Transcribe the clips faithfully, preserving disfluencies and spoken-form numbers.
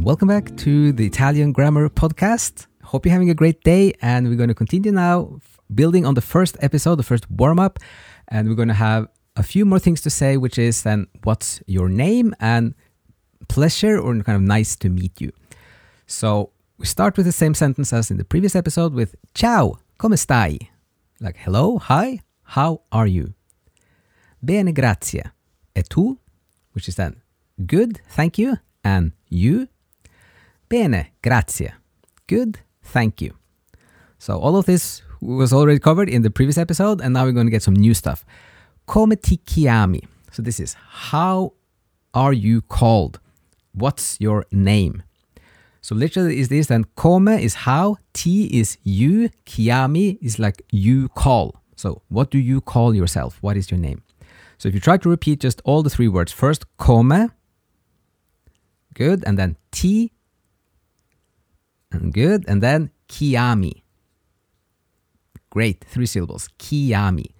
Um, welcome back to the Italian Grammar Podcast. Hope you're having a great day, and we're going to continue now building on the first episode, the first warm-up, and we're going to have a few more things to say, which is then what's your name and pleasure or kind of nice to meet you. So we start with the same sentence as in the previous episode with ciao, come stai? Like hello, hi, how are you? Bene, grazie. E tu? Which is then good, thank you, and you? Bene, grazie. Good, thank you. So all of this was already covered in the previous episode, and now we're going to get some new stuff. Come ti chiami? So this is how are you called? What's your name? So literally is this, and come is how, ti is you, chiami is like you call. So what do you call yourself? What is your name? So if you try to repeat just all the three words, first come, good, and then ti, and good, and then chiami. Great, three syllables, chiami.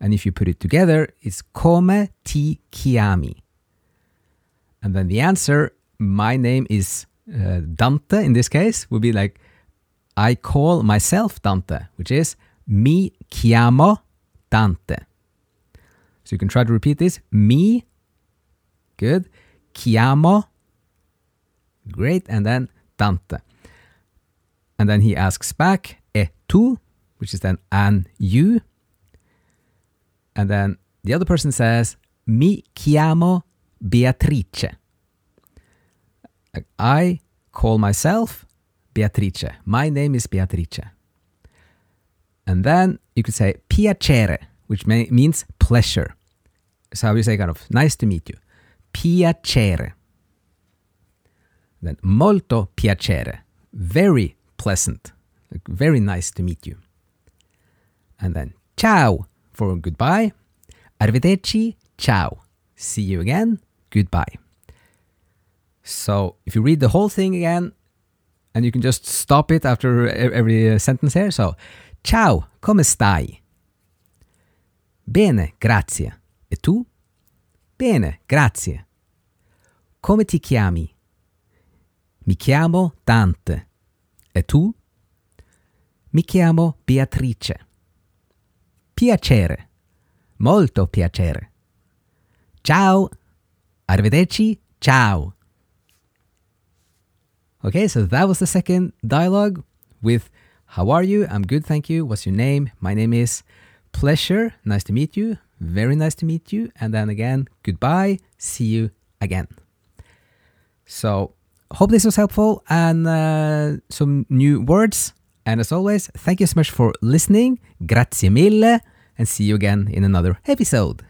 And if you put it together, it's come ti chiami. And then the answer, my name is uh, Dante in this case, would be like, I call myself Dante, which is mi chiamo Dante. So you can try to repeat this, mi, good, chiamo, great, and then Dante. And then he asks back, e tu, which is then, and you. And then the other person says, mi chiamo Beatrice. Like, I call myself Beatrice. My name is Beatrice. And then you could say piacere, which may, means pleasure. So we say kind of nice to meet you. Piacere. Then molto piacere. Very pleasant. Like, very nice to meet you. And then ciao for goodbye. Arrivederci, ciao. See you again, goodbye. So if you read the whole thing again, and you can just stop it after every sentence here. So, ciao, come stai? Bene, grazie. E tu? Bene, grazie. Come ti chiami? Mi chiamo Dante. E tu? Mi chiamo Beatrice. Piacere. Molto piacere. Ciao. Arrivederci. Ciao. Okay, so that was the second dialogue with how are you? I'm good, thank you. What's your name? My name is Pleasure. Nice to meet you. Very nice to meet you. And then again, goodbye. See you again. So, hope this was helpful and uh, some new words. And as always, thank you so much for listening. Grazie mille. And see you again in another episode.